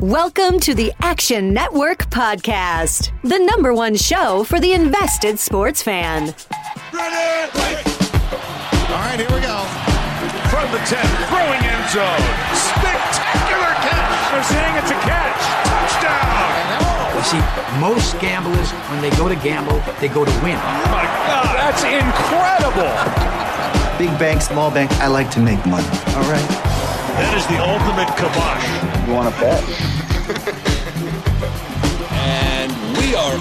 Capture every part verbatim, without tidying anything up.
Welcome to the Action Network Podcast, the number one show for the invested sports fan. Ready? All right, here we go. From the ten, throwing end zone. Spectacular catch. They're saying it's a catch. Touchdown. You see, most gamblers, when they go to gamble, they go to win. Oh, my God. That's incredible. Big bank, small bank, I like to make money. All right. That is the ultimate kibosh. You want to bet? And we are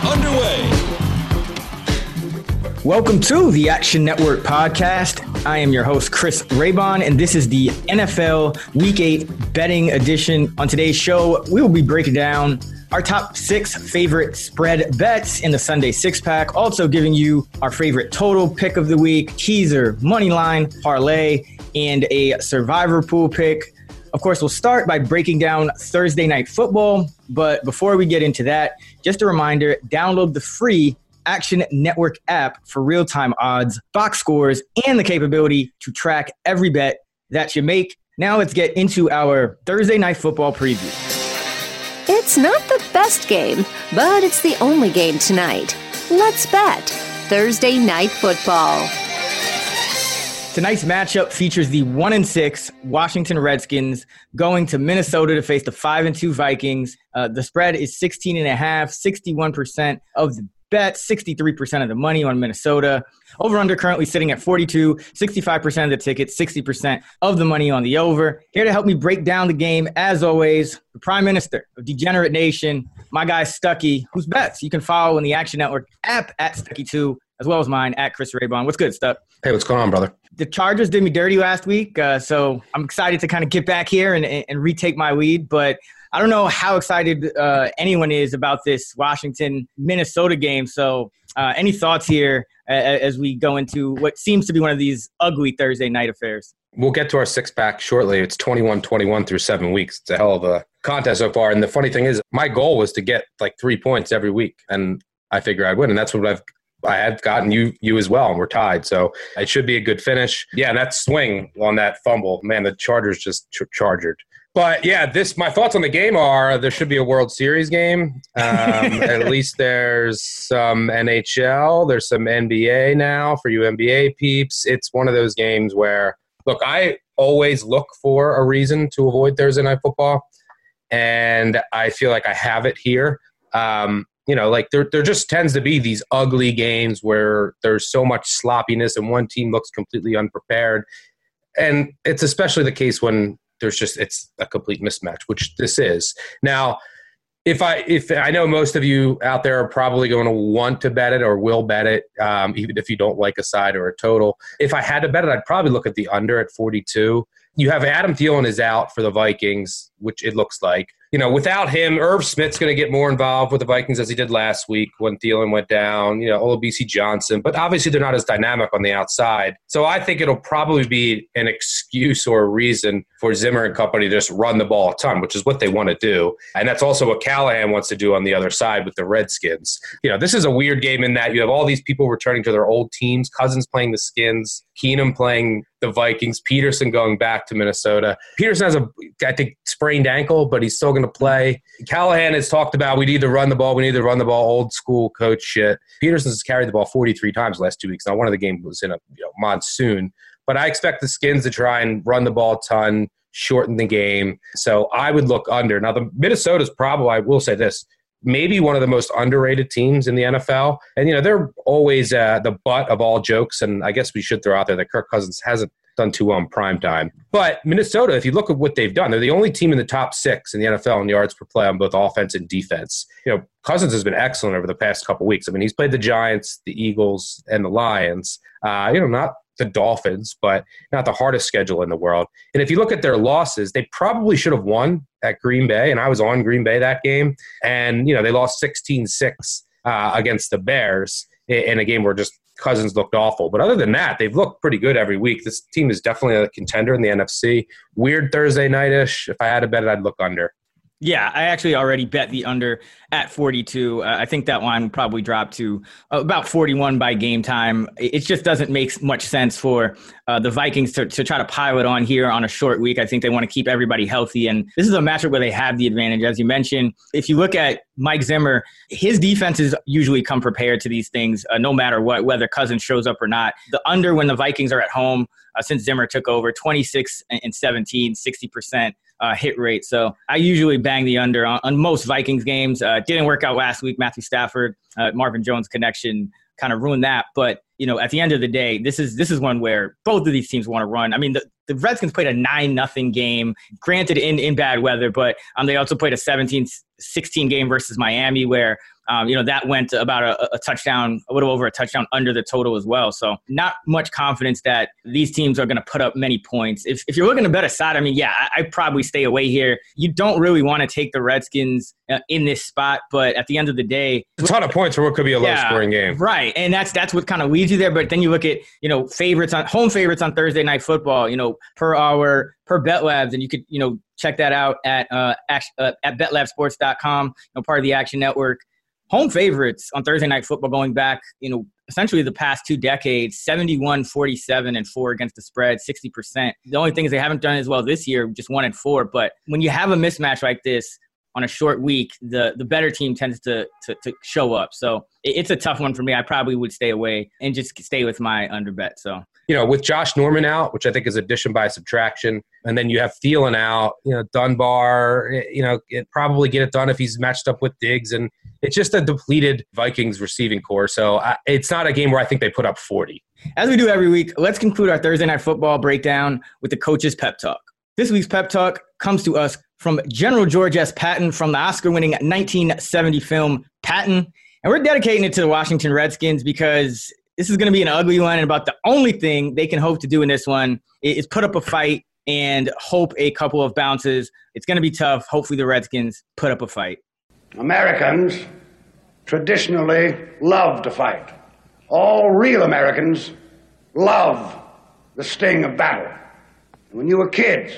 underway. Welcome to the Action Network Podcast. I am your host, Chris Raybon, and this is the N F L Week eight Betting Edition. On today's show, we will be breaking down our top six favorite spread bets in the Sunday six-pack, also giving you our favorite total pick of the week, teaser, money line, parlay, and a survivor pool pick. Of course, we'll start by breaking down Thursday Night Football, but before we get into that, just a reminder, download the free Action Network app for real-time odds, box scores, and the capability to track every bet that you make. Now let's get into our Thursday Night Football preview. It's not the best game, but it's the only game tonight. Let's bet Thursday Night Football. Tonight's matchup features the one and six Washington Redskins going to Minnesota to face the five and two Vikings. Uh, the spread is sixteen and a half, sixty-one percent of the bet, sixty-three percent of the money on Minnesota. Over-under currently sitting at forty-two, sixty-five percent of the ticket, sixty percent of the money on the over. Here to help me break down the game, as always, the Prime Minister of Degenerate Nation, my guy Stucky, whose bets you can follow in the Action Network app at Stucky two, as well as mine at Chris Raybon. What's good, Stuck? Hey, what's going on, brother? The Chargers did me dirty last week, uh, so I'm excited to kind of get back here and, and, and retake my lead, but I don't know how excited uh, anyone is about this Washington-Minnesota game. So uh, any thoughts here as, as we go into what seems to be one of these ugly Thursday night affairs? We'll get to our six-pack shortly. It's twenty-one twenty-one through seven weeks. It's a hell of a contest so far. And the funny thing is, my goal was to get like three points every week, and I figure I'd win. And that's what I've I have gotten you you as well, and we're tied. So it should be a good finish. Yeah, and that swing on that fumble, man, the Chargers just ch- chargered. But yeah, this my thoughts on the game are there should be a World Series game. Um, at least there's some N H L. There's some N B A now for you N B A peeps. It's one of those games where, look, I always look for a reason to avoid Thursday Night Football, and I feel like I have it here. Um, you know, like there there just tends to be these ugly games where there's so much sloppiness and one team looks completely unprepared. And it's especially the case when there's just, it's a complete mismatch, which this is. Now, if I, if I know most of you out there are probably going to want to bet it or will bet it, um, even if you don't like a side or a total, if I had to bet it, I'd probably look at the under at forty-two. You have Adam Thielen is out for the Vikings, which it looks like, you know, without him, Irv Smith's going to get more involved with the Vikings as he did last week when Thielen went down, you know, old B C Johnson, but obviously they're not as dynamic on the outside. So I think it'll probably be an excuse or a reason for Zimmer and company to just run the ball a ton, which is what they want to do. And that's also what Callahan wants to do on the other side with the Redskins. You know, this is a weird game in that you have all these people returning to their old teams, Cousins playing the Skins, Keenum playing the Vikings, Peterson going back to Minnesota. Peterson has a, I think, sprained ankle, but he's still going to play. Callahan has talked about we need to run the ball, we need to run the ball, old school coach shit. Peterson's carried the ball forty-three times the last two weeks. Now, one of the games was in a you know, monsoon, but I expect the Skins to try and run the ball a ton, shorten the game. So I would look under. Now, the Minnesota's probably, I will say this, maybe one of the most underrated teams in the N F L. And, you know, they're always uh, the butt of all jokes. And I guess we should throw out there that Kirk Cousins hasn't done too well in primetime. But Minnesota, if you look at what they've done, they're the only team in the top six in the N F L in yards per play on both offense and defense. You know, Cousins has been excellent over the past couple weeks. I mean, he's played the Giants, the Eagles, and the Lions. Uh, you know, not the Dolphins, but not the hardest schedule in the world. And if you look at their losses, they probably should have won at Green Bay, and I was on Green Bay that game. And, you know, they lost sixteen six uh, against the Bears in a game where just Cousins looked awful. But other than that, they've looked pretty good every week. This team is definitely a contender in the N F C. Weird Thursday night-ish. If I had to bet it, I'd look under. Yeah, I actually already bet the under at forty-two. Uh, I think that line would probably drop to about forty-one by game time. It just doesn't make much sense for uh, the Vikings to, to try to pile it on here on a short week. I think they want to keep everybody healthy. And this is a matchup where they have the advantage. As you mentioned, if you look at Mike Zimmer, his defenses usually come prepared to these things, uh, no matter what, whether Cousins shows up or not. The under when the Vikings are at home, uh, since Zimmer took over, twenty-six and seventeen, sixty percent. Uh, hit rate. So I usually bang the under on, on most Vikings games. Uh, didn't work out last week. Matthew Stafford, uh, Marvin Jones connection kind of ruined that. But, you know, at the end of the day, this is this is one where both of these teams want to run. I mean, the, the Redskins played a nine nothing game, granted in, in bad weather, but um, they also played a seventeen sixteen game versus Miami where, um, you know, that went about a, a touchdown, a little over a touchdown under the total as well. So not much confidence that these teams are going to put up many points. If if you're looking to bet a side, I mean, yeah, I, I'd probably stay away here. You don't really want to take the Redskins uh, in this spot, but at the end of the day, it's a ton of points for what could be a yeah, low scoring game. Right. And that's, that's what kind of leads you there. But then you look at, you know, favorites on home favorites on Thursday night football, you know, per hour, per Bet Labs. And you could, you know, check that out at, uh, action, uh, at bet lab sports dot com, you know, part of the Action Network. Home favorites on Thursday night football going back, you know, essentially the past two decades, seventy-one, forty-seven, and four against the spread, sixty percent. The only things they haven't done as well this year, just one and four. But when you have a mismatch like this on a short week, the the better team tends to to, to show up. So it, it's a tough one for me. I probably would stay away and just stay with my under bet. So, you know, with Josh Norman out, which I think is addition by subtraction, and then you have Thielen out, you know, Dunbar, you know, it probably get it done if he's matched up with Diggs. And it's just a depleted Vikings receiving core. So I, it's not a game where I think they put up forty. As we do every week, let's conclude our Thursday Night Football breakdown with the coach's pep talk. This week's pep talk comes to us from General George S. Patton from the Oscar-winning nineteen seventy film Patton. And we're dedicating it to the Washington Redskins because this is going to be an ugly one. And about the only thing they can hope to do in this one is put up a fight and hope a couple of bounces. It's going to be tough. Hopefully the Redskins put up a fight. Americans traditionally love to fight. All real Americans love the sting of battle. When you were kids,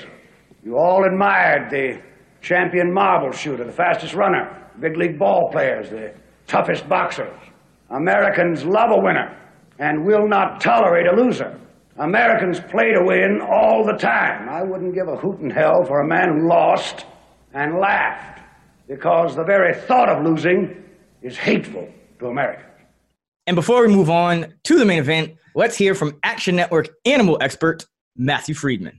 you all admired the champion marble shooter, the fastest runner, big league ball players, the toughest boxers. Americans love a winner and will not tolerate a loser. Americans play to win all the time. I wouldn't give a hoot in hell for a man who lost and laughed, because the very thought of losing is hateful to Americans. And before we move on to the main event, let's hear from Action Network animal expert Matthew Friedman.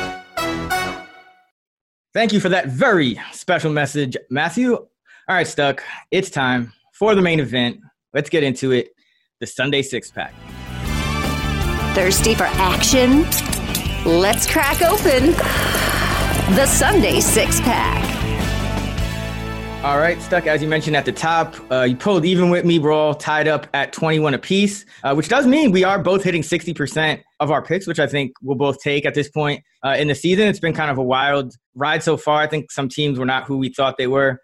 Thank you for that very special message, Matthew. All right, Stuck, it's time for the main event. Let's get into it. The Sunday six-pack. Thirsty for action? Let's crack open the Sunday six-pack. All right, Stuck, as you mentioned at the top, uh, you pulled even with me. We're all tied up at twenty-one apiece, uh, which does mean we are both hitting sixty percent of our picks, which I think we'll both take at this point uh, in the season. It's been kind of a wild ride so far. I think some teams were not who we thought they were.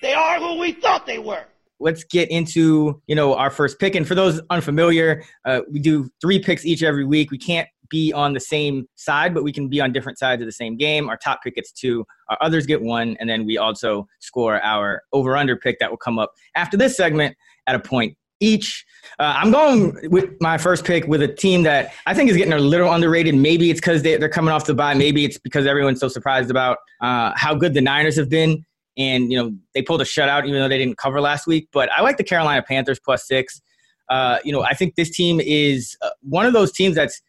They are who we thought they were. Let's get into, you know, our first pick. And for those unfamiliar, uh, we do three picks each every week. We can't be on the same side, but we can be on different sides of the same game. Our top pick gets two, our others get one, and then we also score our over-under pick that will come up after this segment at a point each. Uh, I'm going with my first pick with a team that I think is getting a little underrated. Maybe it's because they, they're coming off the bye. Maybe it's because everyone's so surprised about uh, how good the Niners have been. And, you know, they pulled a shutout even though they didn't cover last week. But I like the Carolina Panthers plus six. Uh, you know, I think this team is one of those teams that's,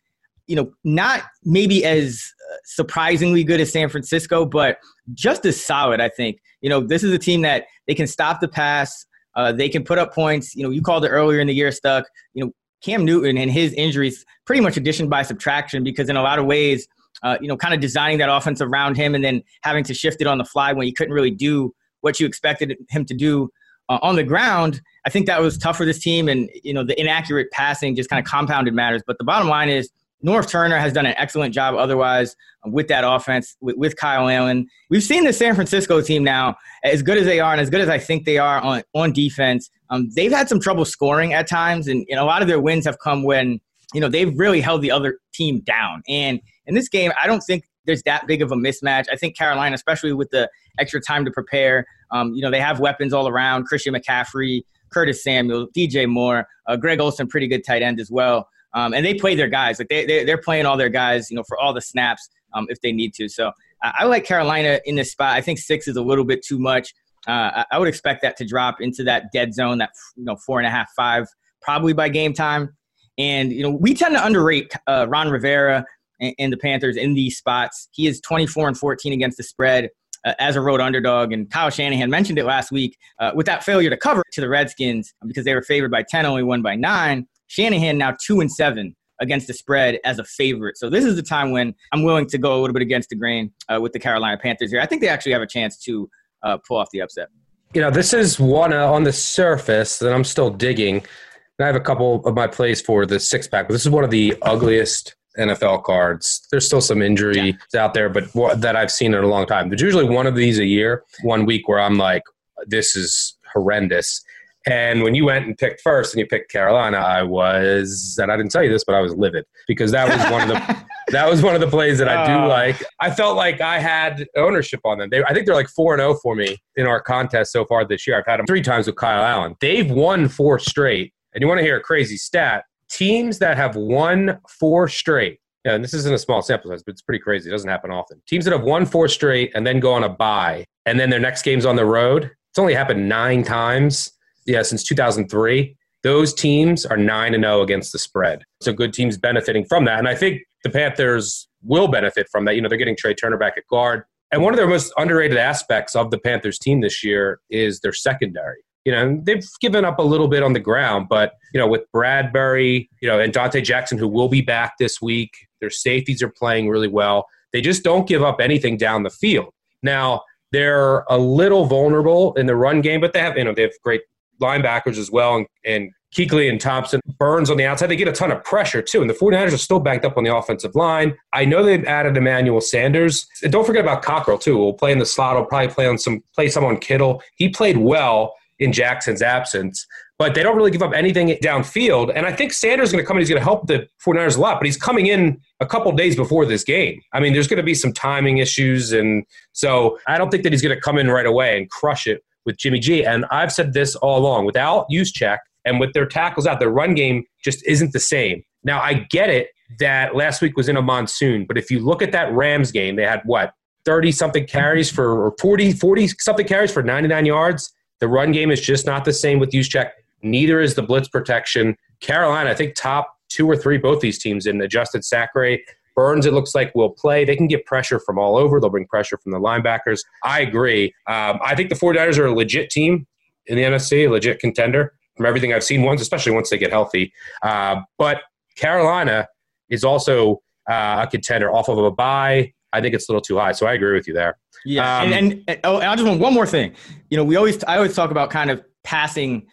you know, not maybe as surprisingly good as San Francisco, but just as solid, I think. You know, this is a team that they can stop the pass. Uh, they can put up points. You know, you called it earlier in the year, Stuck. You know, Cam Newton and his injuries, pretty much addition by subtraction, because in a lot of ways, uh, you know, kind of designing that offense around him and then having to shift it on the fly when he couldn't really do what you expected him to do uh, on the ground. I think that was tough for this team, and, you know, the inaccurate passing just kind of compounded matters. But the bottom line is North Turner has done an excellent job otherwise with that offense, with, with Kyle Allen. We've seen the San Francisco team now, as good as they are and as good as I think they are on, on defense, um, they've had some trouble scoring at times, and, and a lot of their wins have come when, you know, they've really held the other team down. And in this game, I don't think there's that big of a mismatch. I think Carolina, especially with the extra time to prepare, um, you know, they have weapons all around, Christian McCaffrey, Curtis Samuel, D J Moore, uh, Greg Olsen, pretty good tight end as well. Um, and they play their guys. Like they, they, they're playing all their guys, you know, for all the snaps um, if they need to. So I, I like Carolina in this spot. I think six is a little bit too much. Uh, I, I would expect that to drop into that dead zone, that, you know, four and a half, five, probably by game time. And, you know, we tend to underrate uh, Ron Rivera and, and the Panthers in these spots. He is twenty-four and fourteen against the spread uh, as a road underdog. And Kyle Shanahan mentioned it last week uh, with that failure to cover to the Redskins because they were favored by ten, only won by nine. Shanahan now two and seven against the spread as a favorite. So this is the time when I'm willing to go a little bit against the grain uh, with the Carolina Panthers here. I think they actually have a chance to uh, pull off the upset. You know, this is one uh, on the surface that I'm still digging. And I have a couple of my plays for the six-pack, but this is one of the ugliest N F L cards. There's still some injuries yeah. out there, but what, that I've seen in a long time. There's usually one of these a year, one week where I'm like, this is horrendous. And when you went and picked first and you picked Carolina, I was, and I didn't tell you this, but I was livid because that was one of the that was one of the plays that I do like. I felt like I had ownership on them. They, I think they're like four and oh for me in our contest so far this year. I've had them three times with Kyle Allen. They've won four straight. And you want to hear a crazy stat, teams that have won four straight, and this isn't a small sample size, but it's pretty crazy. It doesn't happen often. Teams that have won four straight and then go on a bye, and then their next game's on the road, it's only happened nine times. Yeah, since two thousand three, those teams are nine and oh against the spread. So good teams benefiting from that. And I think the Panthers will benefit from that. You know, they're getting Trey Turner back at guard. And one of their most underrated aspects of the Panthers team this year is their secondary. You know, they've given up a little bit on the ground, but, you know, with Bradbury, you know, and Dante Jackson, who will be back this week, their safeties are playing really well. They just don't give up anything down the field. Now, they're a little vulnerable in the run game, but they have, you know, they have great linebackers as well, and, and Kuechly and Thompson, Burns on the outside. They get a ton of pressure, too, and the 49ers are still backed up on the offensive line. I know they've added Emmanuel Sanders. And don't forget about Cockrell, too. We'll play in the slot. He'll probably play on some, play some on Kittle. He played well in Jackson's absence, but they don't really give up anything downfield, and I think Sanders is going to come in. He's going to help the 49ers a lot, but he's coming in a couple days before this game. I mean, there's going to be some timing issues, and so I don't think that he's going to come in right away and crush it with Jimmy G. And I've said this all along, without use check and with their tackles out, their run game just isn't the same. Now, I get it that last week was in a monsoon, but if you look at that Rams game, they had what, thirty-something carries for, or forty, forty-something carries for ninety-nine yards? The run game is just not the same with use check. Neither is the blitz protection. Carolina, I think top two or three, both these teams in adjusted sack rate. Burns, it looks like, will play. They can get pressure from all over. They'll bring pressure from the linebackers. I agree. Um, I think the 49ers are a legit team in the N F C, a legit contender from everything I've seen once, especially once they get healthy. Uh, but Carolina is also uh, a contender off of a bye. I think it's a little too high, so I agree with you there. Yeah, um, and, and, and, oh, and I just want one more thing. You know, we always I always talk about kind of passing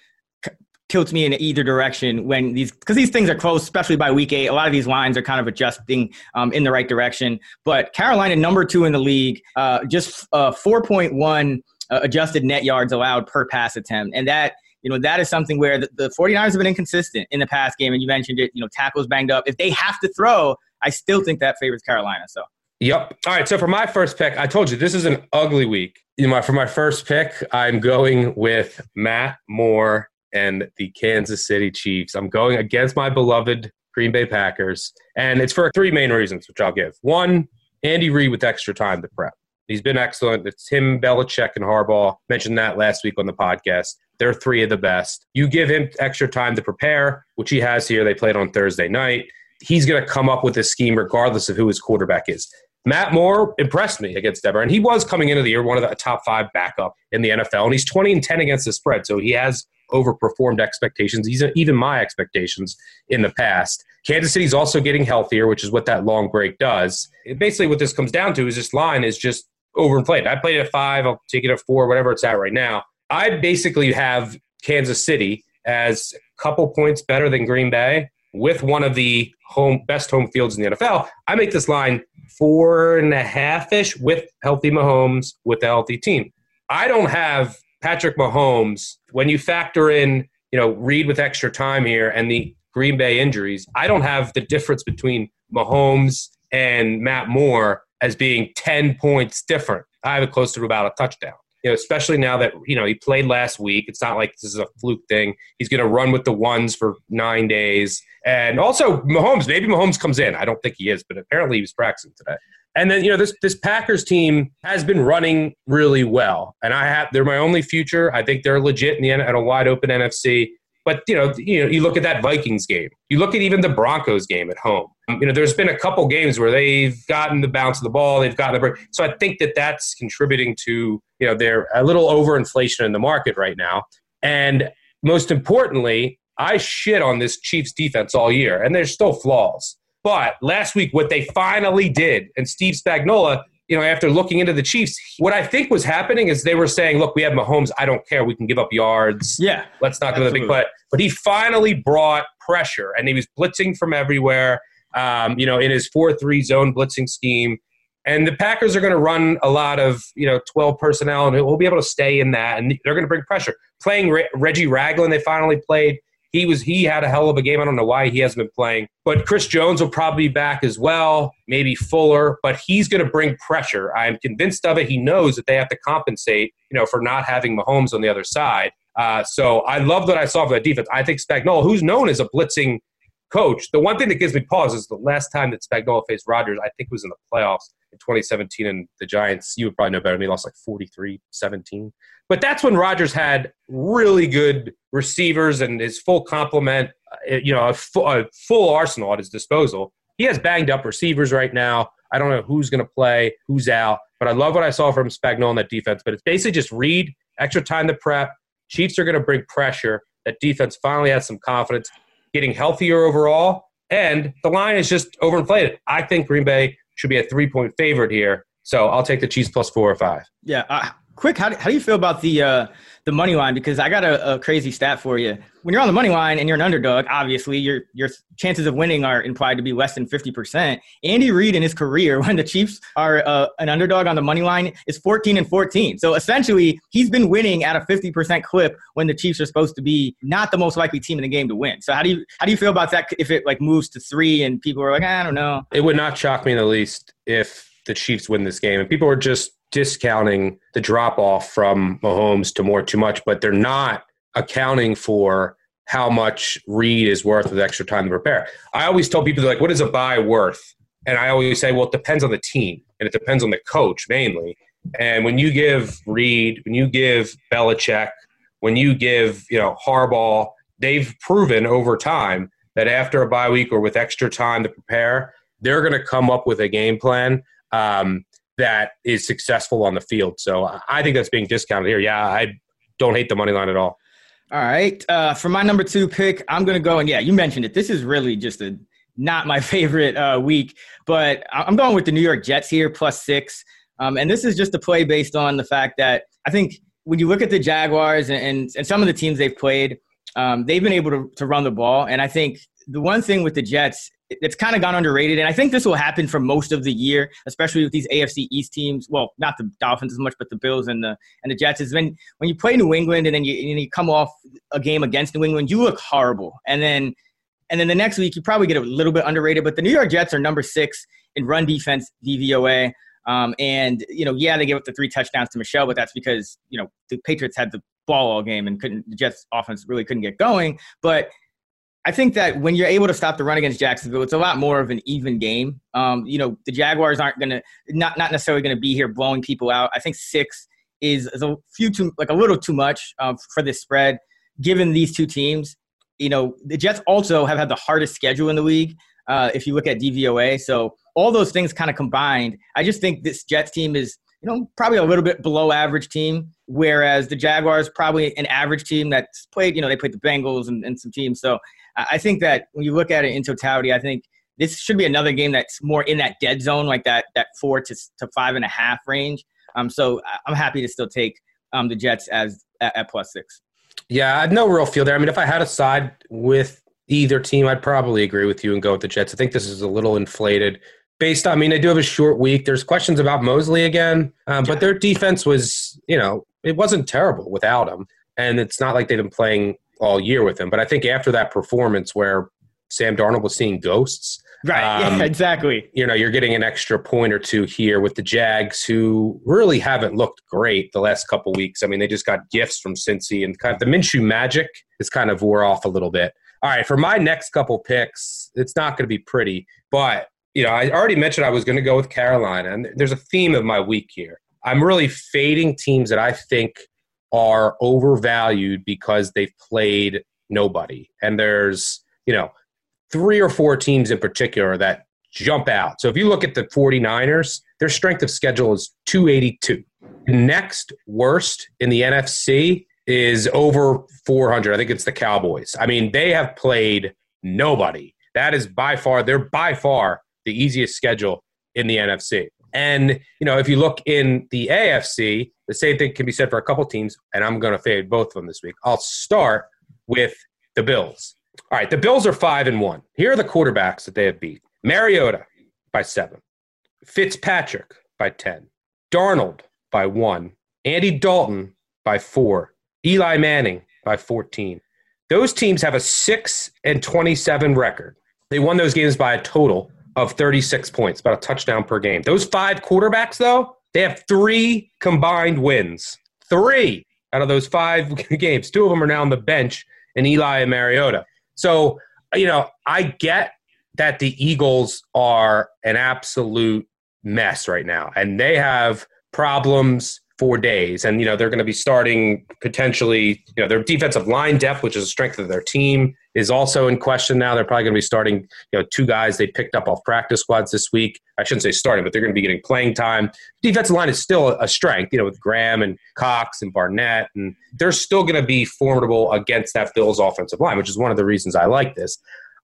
tilts me in either direction when these, because these things are close, especially by week eight. A lot of these lines are kind of adjusting um, in the right direction. But Carolina, number two in the league, uh, just uh, four point one uh, adjusted net yards allowed per pass attempt. And that, you know, that is something where the, the 49ers have been inconsistent in the pass game. And you mentioned it, you know, tackles banged up. If they have to throw, I still think that favors Carolina. So. Yep. All right. So for my first pick, I told you this is an ugly week. You know, for my first pick, I'm going with Matt Moore and the Kansas City Chiefs. I'm going against my beloved Green Bay Packers, and it's for three main reasons, which I'll give. One, Andy Reid with extra time to prep. He's been excellent. It's him, Belichick, and Harbaugh. Mentioned that last week on the podcast. They're three of the best. You give him extra time to prepare, which he has here. They played on Thursday night. He's going to come up with a scheme regardless of who his quarterback is. Matt Moore impressed me against Denver, and he was coming into the year one of the top five backup in the N F L, and he's twenty and ten against the spread, so he has overperformed expectations, even my expectations in the past. Kansas City's also getting healthier, which is what that long break does. It basically, what this comes down to is this line is just overplayed. I played it at five. I'll take it at four, whatever it's at right now. I basically have Kansas City as a couple points better than Green Bay with one of the home best home fields in the N F L. I make this line four and a half-ish with healthy Mahomes, with a healthy team. I don't have Patrick Mahomes. When you factor in, you know, Reed with extra time here and the Green Bay injuries, I don't have the difference between Mahomes and Matt Moore as being ten points different. I have it close to about a touchdown. You know, especially now that, you know, he played last week. It's not like this is a fluke thing. He's going to run with the ones for nine days. And also Mahomes, maybe Mahomes comes in. I don't think he is, but apparently he was practicing today. And then, you know, this this Packers team has been running really well. And I have they're my only future. I think they're legit in the at a wide open N F C. But, you know, you know, you look at that Vikings game. You look at even the Broncos game at home. You know, there's been a couple games where they've gotten the bounce of the ball. They've gotten the break. So I think that that's contributing to, you know, they're a little overinflation in the market right now. And most importantly, I shit on this Chiefs defense all year, and there's still flaws. But last week, what they finally did, and Steve Spagnuolo, you know, after looking into the Chiefs, what I think was happening is they were saying, look, we have Mahomes. I don't care. We can give up yards. Yeah. Let's not go to the big play. But he finally brought pressure, and he was blitzing from everywhere, um, you know, in his four three zone blitzing scheme. And the Packers are going to run a lot of, you know, twelve personnel, and we'll be able to stay in that, and they're going to bring pressure. Playing Re- Reggie Ragland, they finally played. He was he had a hell of a game. I don't know why he hasn't been playing. But Chris Jones will probably be back as well, maybe Fuller. But he's going to bring pressure. I'm convinced of it. He knows that they have to compensate, you know, for not having Mahomes on the other side. Uh, so I love what I saw for that defense. I think Spagnuolo, who's known as a blitzing coach, the one thing that gives me pause is the last time that Spagnuolo faced Rodgers, I think it was in the playoffs in twenty seventeen, and the Giants, you would probably know better than me, lost like forty-three seventeen. But that's when Rodgers had really good receivers and his full complement, you know, a full, a full arsenal at his disposal. He has banged up receivers right now. I don't know who's going to play, who's out, but I love what I saw from Spagnuolo in that defense. But it's basically just Reed, extra time to prep. Chiefs are going to bring pressure. That defense finally has some confidence, getting healthier overall, and the line is just overinflated. I think Green Bay should be a three-point favorite here, so I'll take the Chiefs plus four or five. Yeah, uh, quick, how do, how do you feel about the uh, the money line? Because I got a, a crazy stat for you. When you're on the money line and you're an underdog, obviously your your chances of winning are implied to be less than fifty percent. Andy Reid in his career, when the Chiefs are uh, an underdog on the money line, is fourteen and fourteen. So essentially, he's been winning at a fifty percent clip when the Chiefs are supposed to be not the most likely team in the game to win. So how do you how do you feel about that? If it like moves to three and people are like, I don't know, it would not shock me in the least if the Chiefs win this game. And people are just discounting the drop-off from Mahomes to Moore too much, but they're not accounting for how much Reed is worth with extra time to prepare. I always tell people, like, what is a buy worth? And I always say, well, it depends on the team, and it depends on the coach mainly. And when you give Reed, when you give Belichick, when you give, you know, Harbaugh, they've proven over time that after a bye week or with extra time to prepare, they're going to come up with a game plan um, that is successful on the field. So I think that's being discounted here. Yeah, I don't hate the money line at all. All right. Uh, for my number two pick, I'm going to go, and yeah, you mentioned it. This is really just a not my favorite uh, week, but I'm going with the New York Jets here, plus six. Um, and this is just a play based on the fact that I think when you look at the Jaguars and, and, and some of the teams they've played, um, they've been able to, to run the ball. And I think the one thing with the Jets, it's kind of gone underrated, and I think this will happen for most of the year, especially with these A F C East teams. Well, not the Dolphins as much, but the Bills and the and the Jets. Is when when you play New England and then you and you come off a game against New England, you look horrible, and then and then the next week you probably get a little bit underrated. But the New York Jets are number six in run defense D V O A, um, and you know, yeah, they gave up the three touchdowns to Michelle, but that's because you know the Patriots had the ball all game and couldn't the Jets offense really couldn't get going, but I think that when you're able to stop the run against Jacksonville, it's a lot more of an even game. Um, you know, the Jaguars aren't going to not not necessarily going to be here blowing people out. I think six is, is a few too like a little too much um, for this spread, given these two teams. You know, the Jets also have had the hardest schedule in the league uh, if you look at D V O A. So all those things kind of combined, I just think this Jets team is, you know, probably a little bit below average team, whereas the Jaguars probably an average team that's played. You know, they played the Bengals and, and some teams, so. I think that when you look at it in totality, I think this should be another game that's more in that dead zone, like that that four to to five and a half range. Um, so I'm happy to still take um, the Jets as at, at plus six. Yeah, I have no real feel there. I mean, if I had a side with either team, I'd probably agree with you and go with the Jets. I think this is a little inflated. Based on, I mean, they do have a short week. There's questions about Mosley again, um, but their defense was, you know, it wasn't terrible without him. And it's not like they've been playing all year with him. But I think after that performance where Sam Darnold was seeing ghosts. Right, um, yeah, exactly. You know, you're getting an extra point or two here with the Jags, who really haven't looked great the last couple weeks. I mean, they just got gifts from Cincy, and kind of the Minshew magic is kind of wore off a little bit. All right, for my next couple picks, it's not going to be pretty, but – you know, I already mentioned I was going to go with Carolina, and there's a theme of my week here. I'm really fading teams that I think are overvalued because they've played nobody. And there's, you know, three or four teams in particular that jump out. So if you look at the 49ers, their strength of schedule is two eighty-two. The next worst in the N F C is over four hundred. I think it's the Cowboys. I mean, they have played nobody. That is by far, they're by far the easiest schedule in the N F C. And, you know, if you look in the A F C, the same thing can be said for a couple teams, and I'm going to fade both of them this week. I'll start with the Bills. All right, the Bills are five and one. Here are the quarterbacks that they have beat. Mariota by seven. Fitzpatrick by ten. Darnold by one. Andy Dalton by four. Eli Manning by fourteen. Those teams have a six and twenty-seven record. They won those games by a total of thirty-six points, about a touchdown per game. Those five quarterbacks, though, they have three combined wins. Three out of those five games. Two of them are now on the bench, in Eli and Mariota. So, you know, I get that the Eagles are an absolute mess right now, and they have problems for days. And, you know, they're going to be starting potentially, you know, their defensive line depth, which is a strength of their team, is also in question now. They're probably going to be starting, you know, two guys they picked up off practice squads this week. I shouldn't say starting, but they're going to be getting playing time. Defensive line is still a strength, you know, with Graham and Cox and Barnett, and they're still going to be formidable against that Bills offensive line, which is one of the reasons I like this.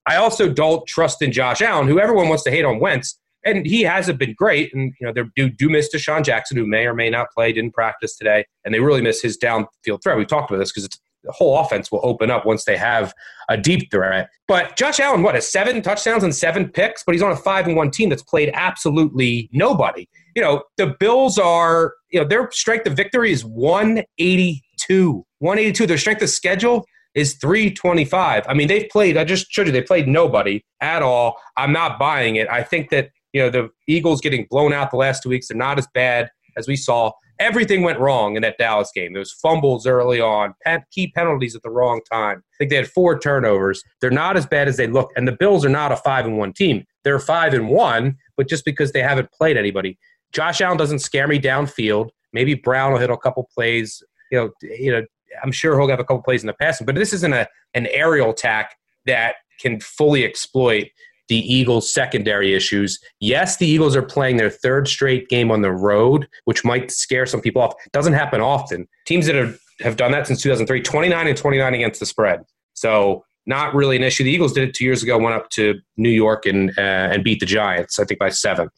I also don't trust in Josh Allen, who everyone wants to hate on Wentz, and he hasn't been great. And, you know, they do, do miss Deshaun Jackson, who may or may not play, didn't practice today, and they really miss his downfield threat. We've talked about this because it's, the whole offense will open up once they have a deep threat. But Josh Allen, what, has seven touchdowns and seven picks? But he's on a five and one team that's played absolutely nobody. You know, the Bills are, you know, their strength of victory is one eighty-two. one eighty-two. Their strength of schedule is three twenty-five. I mean, they've played, I just showed you, they played nobody at all. I'm not buying it. I think that, you know, the Eagles getting blown out the last two weeks, they're not as bad as we saw. Everything went wrong in that Dallas game. There was fumbles early on, key penalties at the wrong time. I think they had four turnovers. They're not as bad as they look, and the Bills are not a five and one team. They're five and one, but just because they haven't played anybody. Josh Allen doesn't scare me downfield. Maybe Brown will hit a couple plays. You know, you know, I'm sure he'll have a couple plays in the passing, but this isn't a an aerial attack that can fully exploit the Eagles' secondary issues. Yes, the Eagles are playing their third straight game on the road, which might scare some people off. It doesn't happen often. Teams that have, have done that since two thousand three, twenty-nine and twenty-nine against the spread. So not really an issue. The Eagles did it two years ago, went up to New York and uh, and beat the Giants, I think by seven.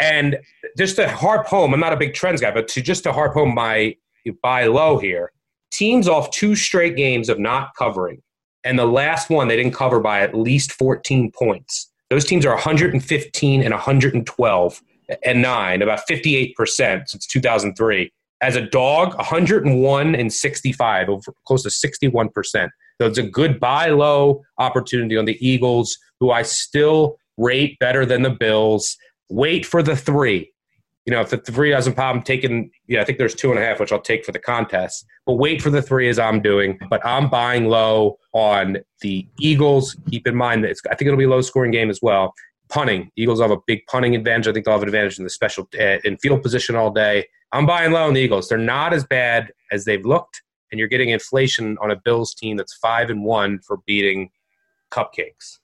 And just to harp home, I'm not a big trends guy, but to just to harp home my buy low here, teams off two straight games of not covering, and the last one, they didn't cover by at least fourteen points. Those teams are one fifteen and one twelve and nine, about fifty-eight percent since two thousand three. As a dog, one oh one and sixty-five, over close to sixty-one percent. So it's a good buy low opportunity on the Eagles, who I still rate better than the Bills. Wait for the three. You know, if the three doesn't pop, I'm taking, yeah, I think there's two and a half, which I'll take for the contest. But wait for the three as I'm doing. But I'm buying low on the Eagles. Keep in mind that it's, I think it'll be a low-scoring game as well. Punting. Eagles have a big punting advantage. I think they'll have an advantage in the special uh, in field position all day. I'm buying low on the Eagles. They're not as bad as they've looked, and you're getting inflation on a Bills team that's five and one for beating cupcakes.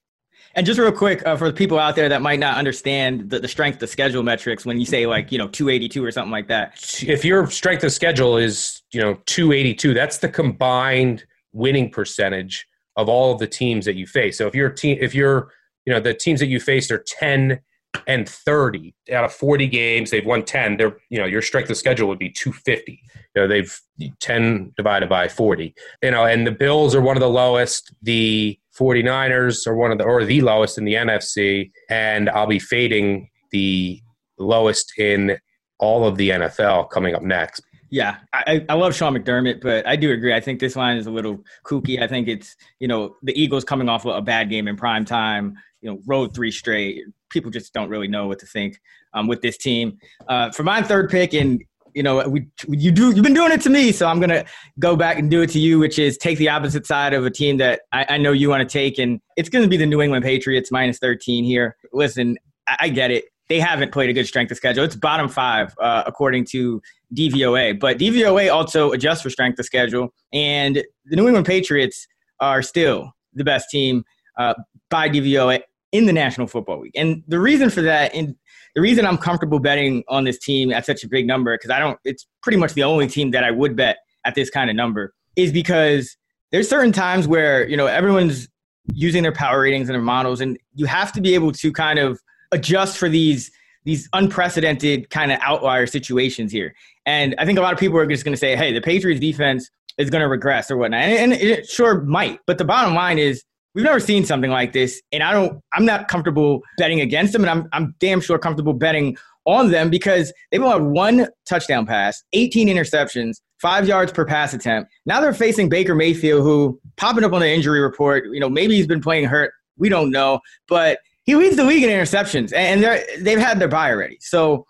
And just real quick, uh, for the people out there that might not understand the, the strength of schedule metrics, when you say like, you know, two eighty-two or something like that. If your strength of schedule is, you know, two eighty-two, that's the combined winning percentage of all of the teams that you face. So if your team, if you're, you know, the teams that you faced are 10 and thirty out of forty games. They've won ten. They're, you know, your strength of schedule would be two fifty. You know, they've ten divided by forty, you know, and the Bills are one of the lowest. The forty-niners are one of the, or the lowest in the N F C. And I'll be fading the lowest in all of the N F L coming up next. Yeah, I, I love Sean McDermott, but I do agree. I think this line is a little kooky. I think it's, you know, the Eagles coming off a bad game in prime time, you know, road three straight. People just don't really know what to think um, with this team. Uh, for my third pick, and, you know, we you do you've been doing it to me, so I'm going to go back and do it to you, which is take the opposite side of a team that I, I know you want to take, and it's going to be the New England Patriots minus thirteen here. Listen, I, I get it. They haven't played a good strength of schedule. It's bottom five, uh, according to D V O A. But D V O A also adjusts for strength of schedule. And the New England Patriots are still the best team uh, by D V O A in the National Football League. And the reason for that, and the reason I'm comfortable betting on this team at such a big number, because I don't, it's pretty much the only team that I would bet at this kind of number, is because there's certain times where, you know, everyone's using their power ratings and their models, and you have to be able to kind of adjust for these these unprecedented kind of outlier situations here. And I think a lot of people are just going to say, hey, the Patriots defense is going to regress or whatnot. And, and it sure might. But the bottom line is we've never seen something like this. And I don't, I'm not comfortable betting against them. And I'm, I'm damn sure comfortable betting on them because they've allowed one touchdown pass, eighteen interceptions, five yards per pass attempt. Now they're facing Baker Mayfield, who popping up on the injury report, you know, maybe he's been playing hurt. We don't know. But he leads the league in interceptions, and they've had their bye already. So,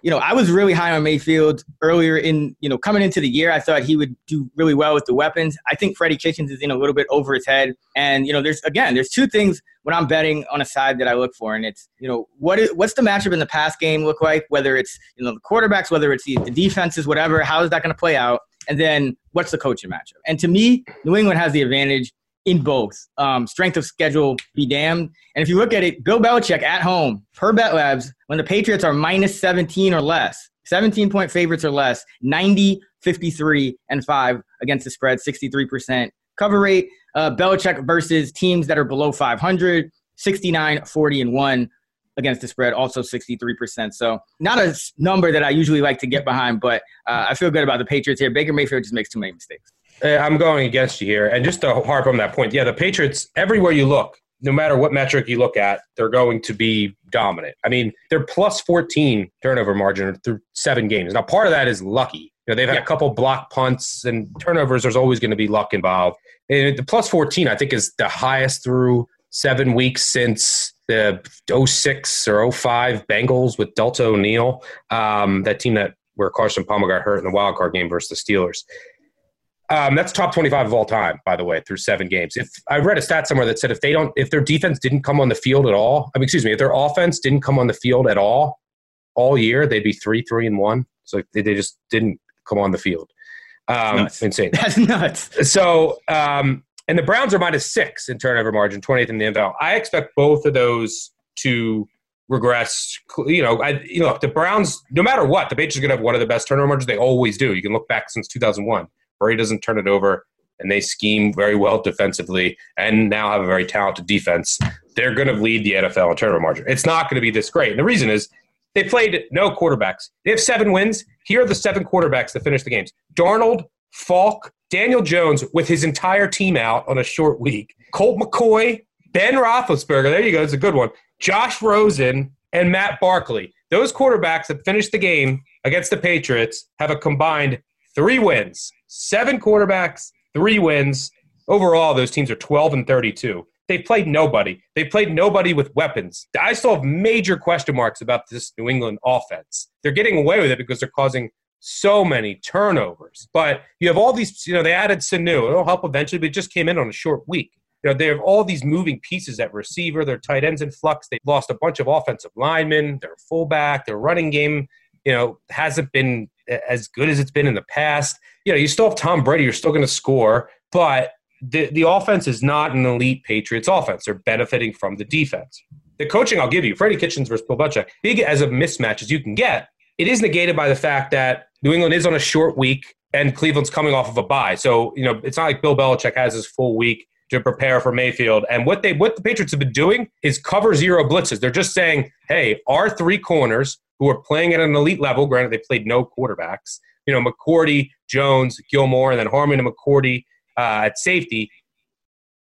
you know, I was really high on Mayfield earlier in, you know, coming into the year. I thought he would do really well with the weapons. I think Freddie Kitchens is in a little bit over his head. And, you know, there's, again, there's two things when I'm betting on a side that I look for. And it's, you know, what is, what's the matchup in the pass game look like, whether it's, you know, the quarterbacks, whether it's the defenses, whatever, how is that going to play out? And then what's the coaching matchup? And to me, New England has the advantage in both. Um, strength of schedule be damned. And if you look at it, Bill Belichick at home, per Bet Labs, when the Patriots are minus seventeen or less, seventeen-point favorites or less, ninety, fifty-three, and five against the spread, sixty-three percent cover rate. Uh, Belichick versus teams that are below five hundred, sixty-nine, forty, and one against the spread, also sixty-three percent. So not a number that I usually like to get behind, but uh, I feel good about the Patriots here. Baker Mayfield just makes too many mistakes. I'm going against you here. And just to harp on that point, yeah, the Patriots, everywhere you look, no matter what metric you look at, they're going to be dominant. I mean, they're plus fourteen turnover margin through seven games. Now, part of that is lucky. You know, they've had yeah. a couple block punts and turnovers. There's always going to be luck involved. And the plus fourteen, I think, is the highest through seven weeks since the oh six or oh five Bengals with Delta O'Neal, um, that team that where Carson Palmer got hurt in the wild card game versus the Steelers. Um, that's top twenty-five of all time, by the way, through seven games. If I read a stat somewhere that said if they don't, if their defense didn't come on the field at all, I mean, excuse me, if their offense didn't come on the field at all all year, they'd be three, three, and one. So they, they just didn't come on the field. Um, That's nuts. Insane. That's nuts. So, um, and the Browns are minus six in turnover margin, twentieth in the N F L. I expect both of those to regress. You know, I, you know, the Browns, no matter what, the Patriots are going to have one of the best turnover margins. They always do. You can look back since two thousand one. Murray doesn't turn it over, and they scheme very well defensively and now have a very talented defense. They're going to lead the N F L in turnover margin. It's not going to be this great. And the reason is they played no quarterbacks. They have seven wins. Here are the seven quarterbacks that finish the games. Darnold, Falk, Daniel Jones with his entire team out on a short week. Colt McCoy, Ben Roethlisberger. There you go. It's a good one. Josh Rosen and Matt Barkley. Those quarterbacks that finished the game against the Patriots have a combined three wins. Seven quarterbacks, three wins. Overall, those teams are twelve and thirty-two. They played nobody. They played nobody with weapons. I still have major question marks about this New England offense. They're getting away with it because they're causing so many turnovers. But you have all these, you know, they added Sanu. It'll help eventually, but it just came in on a short week. You know, they have all these moving pieces at receiver. Their tight ends in flux. They lost a bunch of offensive linemen. Their fullback, their running game, you know, hasn't been as good as it's been in the past. You know, you still have Tom Brady. You're still going to score, but the, the offense is not an elite Patriots offense. They're benefiting from the defense. The coaching I'll give you, Freddie Kitchens versus Bill Belichick, big as a mismatch as you can get, it is negated by the fact that New England is on a short week and Cleveland's coming off of a bye. So, you know, it's not like Bill Belichick has his full week to prepare for Mayfield. And what they what the Patriots have been doing is cover zero blitzes. They're just saying, hey, our three corners who are playing at an elite level, granted they played no quarterbacks, you know, McCourty, Jones, Gilmore, and then Harmon and McCourty uh, at safety.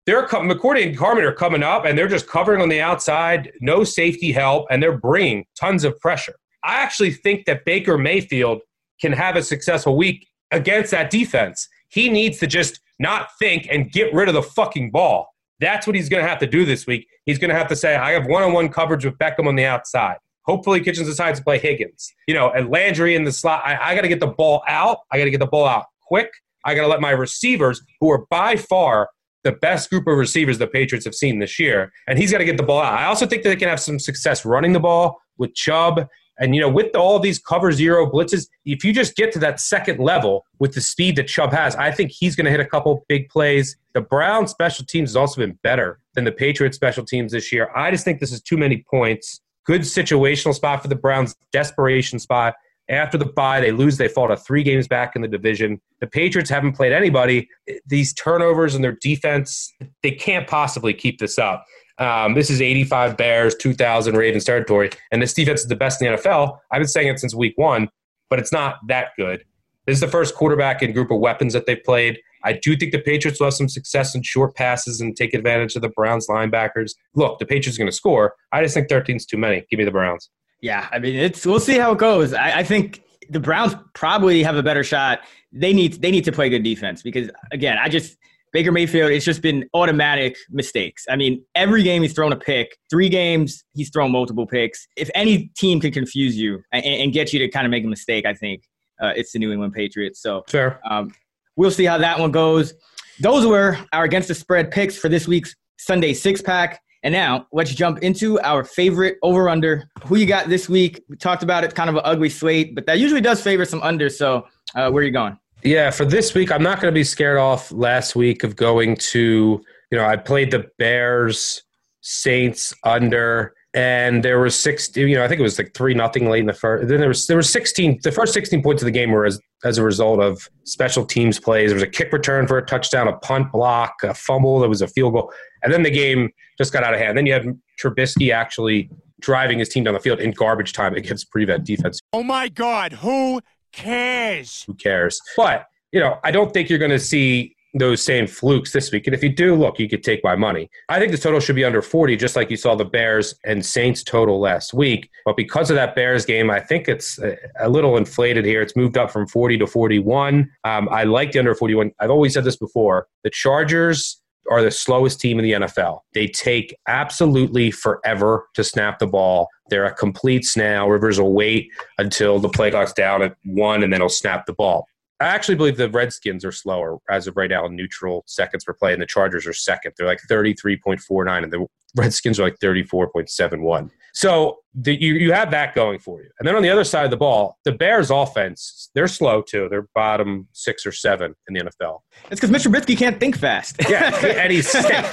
They're coming, McCourty and Harmon are coming up, and they're just covering on the outside, no safety help, and they're bringing tons of pressure. I actually think that Baker Mayfield can have a successful week against that defense. He needs to just not think and get rid of the fucking ball. That's what he's going to have to do this week. He's going to have to say, I have one-on-one coverage with Beckham on the outside. Hopefully Kitchens decides to play Higgins. You know, and Landry in the slot. I, I got to get the ball out. I got to get the ball out quick. I got to let my receivers, who are by far – the best group of receivers the Patriots have seen this year, and he's got to get the ball out. I also think that they can have some success running the ball with Chubb. And, you know, with all these cover zero blitzes, if you just get to that second level with the speed that Chubb has, I think he's going to hit a couple big plays. The Browns special teams has also been better than the Patriots special teams this year. I just think this is too many points. Good situational spot for the Browns, desperation spot. After the bye, they lose. They fall to three games back in the division. The Patriots haven't played anybody. These turnovers and their defense, they can't possibly keep this up. Um, this is eighty-five Bears, two thousand Ravens territory, and this defense is the best in the N F L. I've been saying it since week one, but it's not that good. This is the first quarterback and group of weapons that they've played. I do think the Patriots will have some success in short passes and take advantage of the Browns linebackers. Look, the Patriots are going to score. I just think thirteen's too many. Give me the Browns. Yeah, I mean, it's we'll see how it goes. I, I think the Browns probably have a better shot. They need they need to play good defense because, again, I just – Baker Mayfield, it's just been automatic mistakes. I mean, every game he's thrown a pick. Three games, he's thrown multiple picks. If any team can confuse you and, and get you to kind of make a mistake, I think uh, it's the New England Patriots. So sure. um, we'll see how that one goes. Those were our Against the Spread picks for this week's Sunday six-pack. And now let's jump into our favorite over-under. Who you got this week? We talked about it, kind of an ugly slate, but that usually does favor some unders. So uh, where are you going? Yeah, for this week, I'm not going to be scared off last week of going to, you know, I played the Bears, Saints under, and there were six, you know, I think it was like three nothing late in the first. Then there was, there were sixteen, the first sixteen points of the game were as, as a result of special teams plays. There was a kick return for a touchdown, a punt block, a fumble. There was a field goal. And then the game just got out of hand. Then you had Trubisky actually driving his team down the field in garbage time against prevent defense. Oh, my God. Who cares? Who cares? But, you know, I don't think you're going to see those same flukes this week. And if you do, look, you could take my money. I think the total should be under forty, just like you saw the Bears and Saints total last week. But because of that Bears game, I think it's a little inflated here. It's moved up from forty to forty-one. Um, I like the under forty-one. I've always said this before. The Chargers are the slowest team in the N F L. They take absolutely forever to snap the ball. They're a complete snail. Rivers will wait until the play clock's down at one, and then he'll snap the ball. I actually believe the Redskins are slower as of right now in neutral seconds per play, and the Chargers are second. They're like thirty-three point four nine, and the Redskins are like thirty-four point seven one. So the, you, you have that going for you. And then on the other side of the ball, the Bears' offense, they're slow too. They're bottom six or seven in the N F L. It's because Mitch Trubisky can't think fast. Yeah, and he stinks.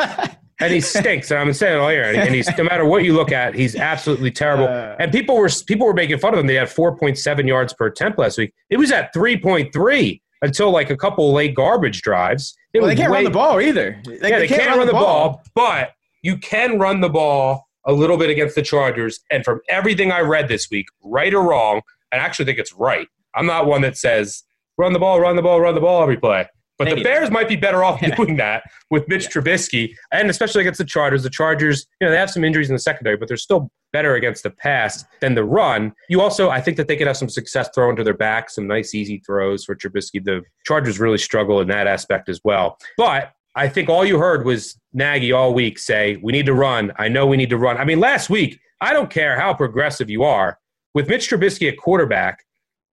And he stinks. And I'm saying it all year. And he's, no matter what you look at, he's absolutely terrible. Uh, and people were people were making fun of him. They had four point seven yards per attempt last week. It was at three point three until like a couple late garbage drives. It well, was they can't late. run the ball either. Like, yeah, they, they can't, can't run, run the ball. ball, but you can run the ball a little bit against the Chargers. And from everything I read this week, right or wrong, I actually think it's right. I'm not one that says, run the ball, run the ball, run the ball every play. But Maybe. the Bears might be better off yeah. doing that with Mitch yeah. Trubisky, and especially against the Chargers. The Chargers, you know, they have some injuries in the secondary, but they're still better against the pass than the run. You also, I think that they could have some success throwing to their back, some nice, easy throws for Trubisky. The Chargers really struggle in that aspect as well. But I think all you heard was Nagy all week say, we need to run. I know we need to run. I mean, last week, I don't care how progressive you are. With Mitch Trubisky at quarterback,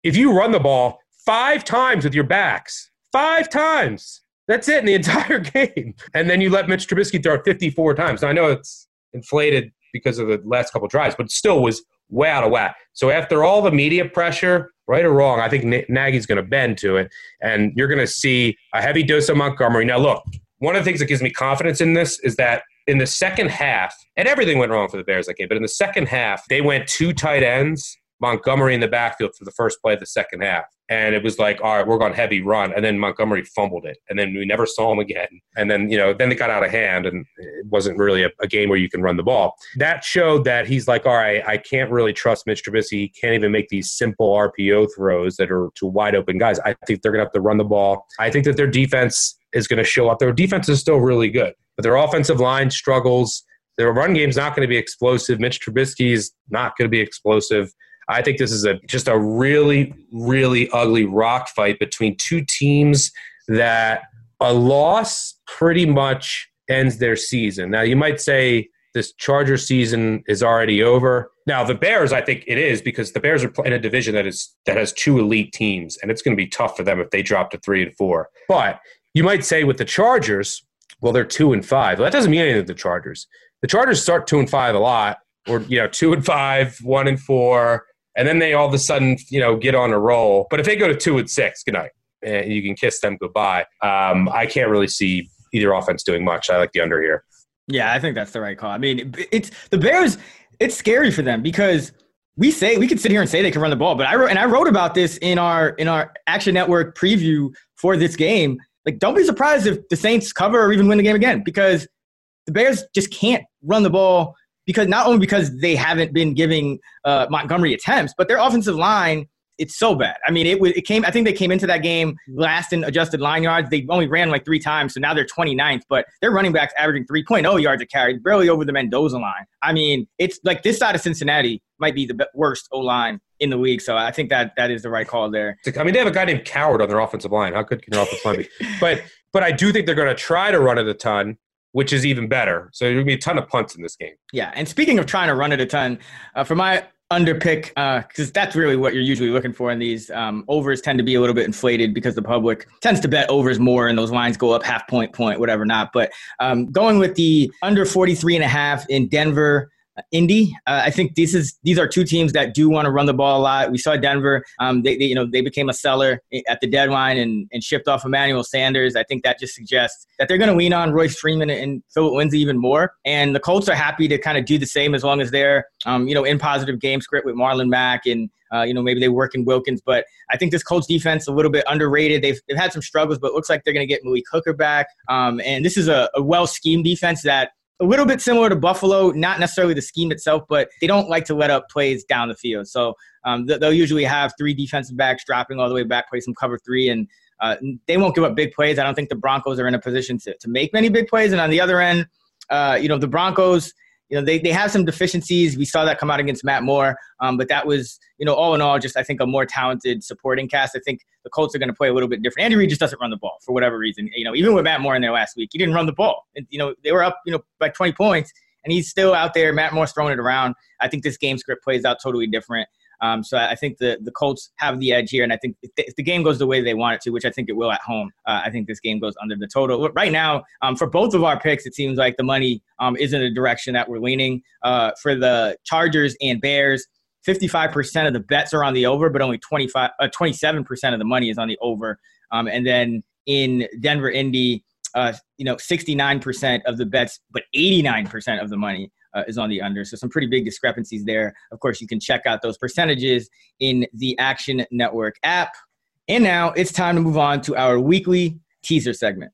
if you run the ball five times with your backs, five times, that's it in the entire game. And then you let Mitch Trubisky throw it fifty-four times. Now, I know it's inflated because of the last couple drives, but it still was way out of whack. So after all the media pressure, right or wrong, I think Nagy's going to bend to it, and you're going to see a heavy dose of Montgomery. Now, look, one of the things that gives me confidence in this is that in the second half, and everything went wrong for the Bears that game, but in the second half, they went two tight ends Montgomery in the backfield for the first play of the second half. And it was like, all right, we're going heavy run. And then Montgomery fumbled it. And then we never saw him again. And then, you know, then it got out of hand and it wasn't really a, a game where you can run the ball. That showed that he's like, all right, I can't really trust Mitch Trubisky. He can't even make these simple R P O throws that are to wide open guys. I think they're going to have to run the ball. I think that their defense is going to show up. Their defense is still really good, but their offensive line struggles. Their run game's not going to be explosive. Mitch Trubisky's not going to be explosive. I think this is a just a really, really ugly rock fight between two teams that a loss pretty much ends their season. Now, you might say this Chargers season is already over. Now, the Bears, I think it is, because the Bears are in a division that is that has two elite teams, and it's going to be tough for them if they drop to three and four. But you might say with the Chargers, well, they're two and five. Well, that doesn't mean anything to the Chargers. The Chargers start two and five a lot, or, you know, two and five, one and four. And then they all of a sudden, you know, get on a roll. But if they go to two and six, good night. And you can kiss them goodbye. Um, I can't really see either offense doing much. I like the under here. Yeah, I think that's the right call. I mean, it's the Bears, it's scary for them because we say we could sit here and say they can run the ball. But I wrote and I wrote about this in our in our Action Network preview for this game. Like, don't be surprised if the Saints cover or even win the game again, because the Bears just can't run the ball. Because not only because they haven't been giving uh, Montgomery attempts, but their offensive line, it's so bad. I mean, it it came. I think they came into that game last in adjusted line yards. They only ran like three times, so now they're twenty-ninth. But their running backs averaging three point oh yards a carry, barely over the Mendoza line. I mean, it's like this side of Cincinnati might be the worst O-line in the league. So I think that that is the right call there. I mean, they have a guy named Coward on their offensive line. How good can their offensive line be? But but I do think they're going to try to run it a ton, which is even better. So there's going to be a ton of punts in this game. Yeah, and speaking of trying to run it a ton, uh, for my underpick, because uh, that's really what you're usually looking for in these, um, overs tend to be a little bit inflated because the public tends to bet overs more and those lines go up half point, point, whatever not. But um, going with the under forty-three and a half in Denver, Indy. Uh, I think this is these are two teams that do want to run the ball a lot. We saw Denver. Um, they, they you know they became a seller at the deadline and, and shipped off Emmanuel Sanders. I think that just suggests that they're going to lean on Royce Freeman and Philip Lindsay even more. And the Colts are happy to kind of do the same as long as they're um, you know in positive game script with Marlon Mack and uh, you know maybe they work in Wilkins. But I think this Colts defense is a little bit underrated. They've they've had some struggles, but it looks like they're going to get Malik Hooker back. Um, and this is a, a well schemed defense that. A little bit similar to Buffalo, not necessarily the scheme itself, but they don't like to let up plays down the field. So um, they'll usually have three defensive backs dropping all the way back, play some cover three, and uh, they won't give up big plays. I don't think the Broncos are in a position to, to make many big plays. And on the other end, uh, you know, the Broncos, you know, they, they have some deficiencies. We saw that come out against Matt Moore, um, but that was, you know, all in all, just I think a more talented supporting cast. I think the Colts are going to play a little bit different. Andy Reid just doesn't run the ball for whatever reason. You know, even with Matt Moore in there last week, he didn't run the ball. And, you know, they were up, you know, by twenty points, and he's still out there. Matt Moore's throwing it around. I think this game script plays out totally different. Um, so I think the, the Colts have the edge here, and I think if the, if the game goes the way they want it to, which I think it will at home, uh, I think this game goes under the total. Right now, um, for both of our picks, it seems like the money um, is in the direction that we're leaning. Uh, for the Chargers and Bears, fifty-five percent of the bets are on the over, but only twenty-five, uh, twenty-seven percent of the money is on the over. Um, and then in Denver, Indy, uh, you know, sixty-nine percent of the bets, but eighty-nine percent of the money Uh, is on the under. So some pretty big discrepancies there. Of course, you can check out those percentages in the Action Network app. And now it's time to move on to our weekly teaser segment.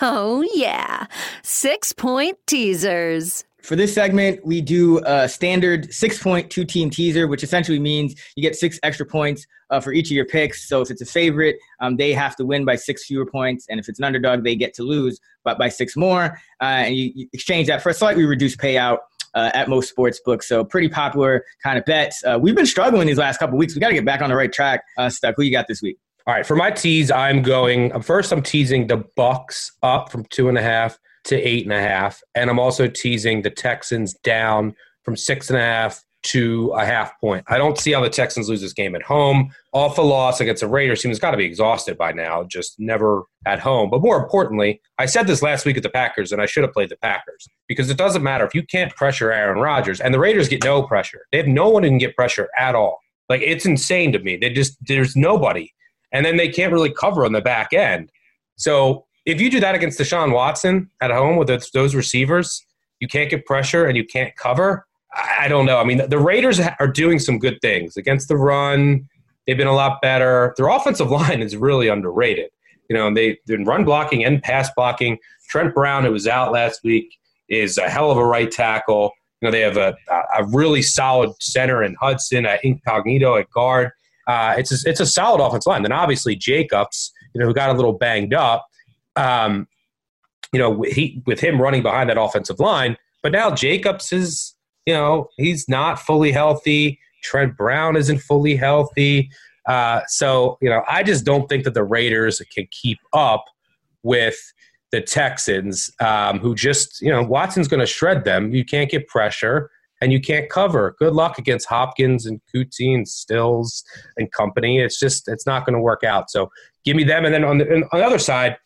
Oh, yeah. Six-point teasers. For this segment, we do a standard six-point two-team teaser, which essentially means you get six extra points uh, for each of your picks. So if it's a favorite, um, they have to win by six fewer points. And if it's an underdog, they get to lose by, by six more. Uh, and you, you exchange that for a slightly reduced payout Uh, at most sports books. So pretty popular kind of bets. Uh, we've been struggling these last couple of weeks. We got to get back on the right track. Uh, Stuck, who you got this week? All right. For my tease, I'm going – first I'm teasing the Bucks up from two and a half to eight and a half. And I'm also teasing the Texans down from six and a half to a half point. I don't see how the Texans lose this game at home. Off a loss against the Raiders team has got to be exhausted by now, just never at home. But more importantly, I said this last week at the Packers, and I should have played the Packers, because it doesn't matter if you can't pressure Aaron Rodgers, and the Raiders get no pressure. They have no one who can get pressure at all. Like, it's insane to me. They just, there's nobody. And then they can't really cover on the back end. So if you do that against Deshaun Watson at home with those receivers, you can't get pressure and you can't cover. I don't know. I mean, the Raiders are doing some good things against the run. They've been a lot better. Their offensive line is really underrated. You know, they've been run blocking and pass blocking. Trent Brown, who was out last week, is a hell of a right tackle. You know, they have a a really solid center in Hudson, uh, Incognito at guard. Uh, it's a, it's a solid offensive line. Then obviously Jacobs, you know, who got a little banged up. Um, you know, he with him running behind that offensive line. But now Jacobs is, you know, he's not fully healthy. Trent Brown isn't fully healthy. Uh, so, you know, I just don't think that the Raiders can keep up with the Texans, um, who just, you know, Watson's going to shred them. You can't get pressure and you can't cover. Good luck against Hopkins and Coutee and Stills and company. It's just, it's not going to work out. So give me them. And then on the, on the other side,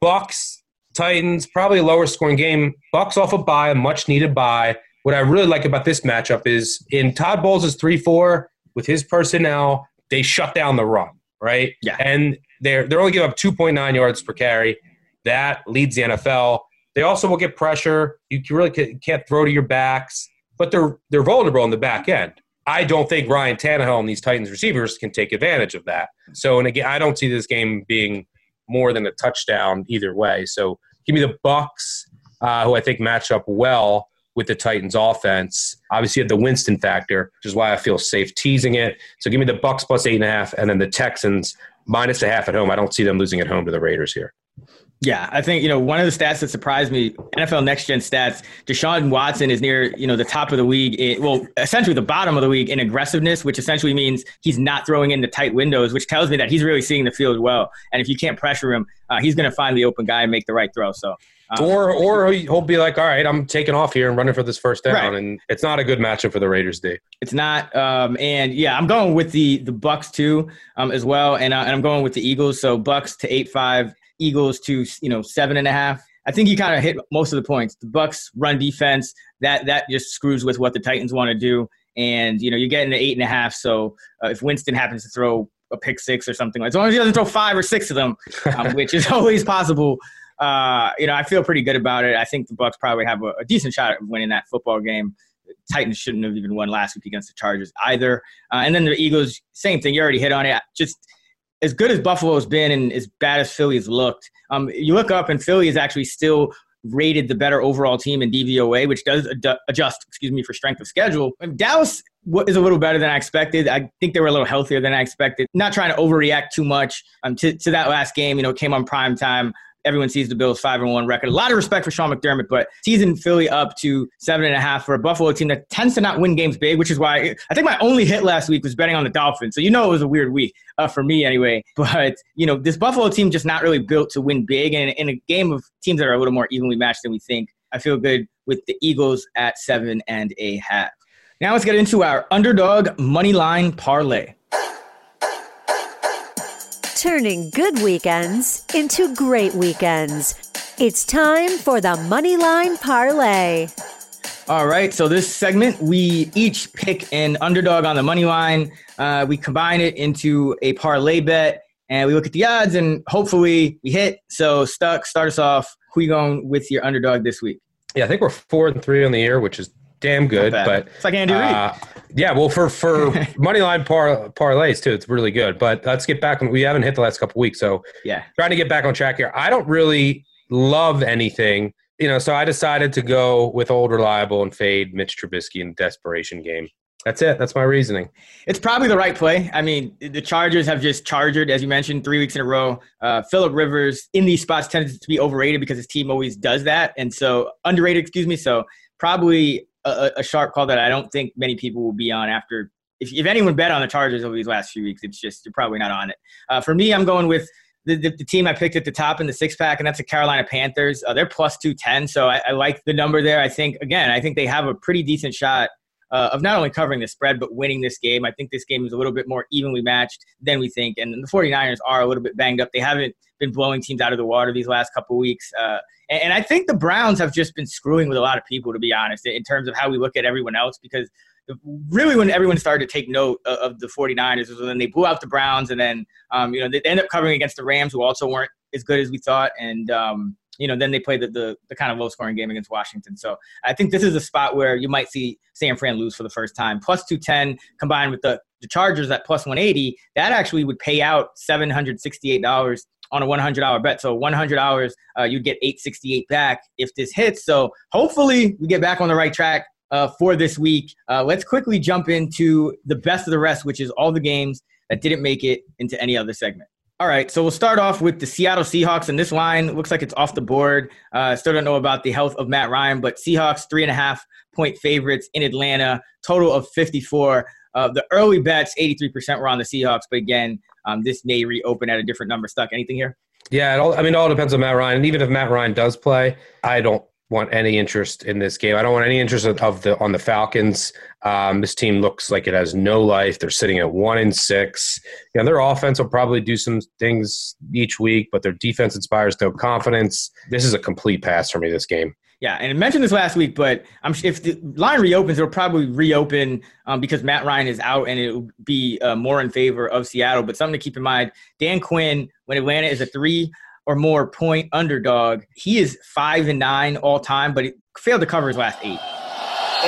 Bucks, Titans, probably a lower scoring game. Bucks off a bye, a much needed bye. What I really like about this matchup is in Todd Bowles' three four, with his personnel, they shut down the run, right? Yeah. And they're, they're only give up two point nine yards per carry. That leads the N F L. They also will get pressure. You really can't throw to your backs, but they're they're vulnerable in the back end. I don't think Ryan Tannehill and these Titans receivers can take advantage of that. So, and again, I don't see this game being more than a touchdown either way. So give me the Bucks, uh, who I think match up well with the Titans offense. Obviously, you have the Winston factor, which is why I feel safe teasing it. So give me the Bucks plus eight and a half, and then the Texans minus a half at home. I don't see them losing at home to the Raiders here. Yeah, I think, you know, one of the stats that surprised me, N F L Next Gen stats, Deshaun Watson is near, you know, the top of the league, in, well, essentially the bottom of the league in aggressiveness, which essentially means he's not throwing into tight windows, which tells me that he's really seeing the field well. And if you can't pressure him, uh, he's going to find the open guy and make the right throw. So, uh, or or he'll be like, all right, I'm taking off here and running for this first down. Right. And it's not a good matchup for the Raiders, D. It's not. Um, and, yeah, I'm going with the the Bucks too, um, as well, and, uh, and I'm going with the Eagles. So Bucks to eight five. Eagles to, you know, seven and a half. I think you kind of hit most of the points. The Bucks run defense, that that just screws with what the Titans want to do. And, you know, you're getting to eight and a half. So uh, if Winston happens to throw a pick six or something, like, as long as he doesn't throw five or six of them, um, which is always possible, uh, you know, I feel pretty good about it. I think the Bucks probably have a, a decent shot at winning that football game. The Titans shouldn't have even won last week against the Chargers either. Uh, and then the Eagles, same thing. You already hit on it. Just – as good as Buffalo's been and as bad as Philly's looked, um, you look up and Philly is actually still rated the better overall team in D V O A, which does ad- adjust, excuse me, for strength of schedule. And Dallas is a little better than I expected. I think they were a little healthier than I expected. Not trying to overreact too much um, to, to that last game. You know, it came on prime time. Everyone sees the Bills' five and one record. A lot of respect for Sean McDermott, but teasing Philly up to seven and a half for a Buffalo team that tends to not win games big, which is why I think my only hit last week was betting on the Dolphins. So, you know, it was a weird week uh, for me anyway. But, you know, this Buffalo team just not really built to win big. And in a game of teams that are a little more evenly matched than we think, I feel good with the Eagles at seven and a half. Now let's get into our underdog money line parlay. Turning good weekends into great weekends. It's time for the Moneyline Parlay. All right, so this segment, we each pick an underdog on the money line. Uh, we combine it into a parlay bet, and we look at the odds, and hopefully we hit. So, Stuck, start us off. Who you going with your underdog this week? Yeah, I think we're four and three on the year, which is damn good. But it's like Andy Reid. Uh, yeah, well, for for moneyline par, parlays too, it's really good. But let's get back on. We haven't hit the last couple of weeks, so yeah, trying to get back on track here. I don't really love anything, you know. So I decided to go with old reliable and fade Mitch Trubisky in the desperation game. That's it. That's my reasoning. It's probably the right play. I mean, the Chargers have just chargered, as you mentioned, three weeks in a row. Uh, Phillip Rivers in these spots tends to be overrated because his team always does that, and so underrated. Excuse me. So probably A, a sharp call that I don't think many people will be on after. If, if anyone bet on the Chargers over these last few weeks, it's just, you're probably not on it. Uh, for me, I'm going with the, the, the team I picked at the top in the six pack, and that's the Carolina Panthers. Uh, they're plus two ten. So I, I like the number there. I think, again, I think they have a pretty decent shot uh, of not only covering the spread, but winning this game. I think this game is a little bit more evenly matched than we think. And the 49ers are a little bit banged up. They haven't been blowing teams out of the water these last couple of weeks. Uh, and, and I think the Browns have just been screwing with a lot of people, to be honest, in terms of how we look at everyone else, because really when everyone started to take note of, of the 49ers was when they blew out the Browns. And then, um, you know, they end up covering against the Rams, who also weren't as good as we thought. And, um, you know, then they play the, the, the kind of low-scoring game against Washington. So I think this is a spot where you might see San Fran lose for the first time. Plus two ten combined with the, the Chargers at plus one eighty, that actually would pay out seven hundred sixty-eight dollars on a one hundred dollars bet. So one hundred dollars, uh, you'd get eight hundred sixty-eight dollars back if this hits. So hopefully we get back on the right track uh, for this week. Uh, let's quickly jump into the best of the rest, which is all the games that didn't make it into any other segment. All right, so we'll start off with the Seattle Seahawks, and this line looks like it's off the board. Uh, still don't know about the health of Matt Ryan, but Seahawks three and a half point favorites in Atlanta, total of fifty-four. Uh, the early bets, eighty-three percent were on the Seahawks, but again, um, this may reopen at a different number. Stuck, anything here? Yeah, it all, I mean, it all depends on Matt Ryan. And even if Matt Ryan does play, I don't want any interest in this game. I don't want any interest of, of the on the Falcons. Um, this team looks like it has no life. They're sitting at one and six. You know, their offense will probably do some things each week, but their defense inspires no confidence. This is a complete pass for me, this game. Yeah, and I mentioned this last week, but I'm, if the line reopens, it'll probably reopen um, because Matt Ryan is out, and it'll be uh, more in favor of Seattle. But something to keep in mind, Dan Quinn, when Atlanta is a three or more point underdog, he is five and nine all time, but he failed to cover his last eight.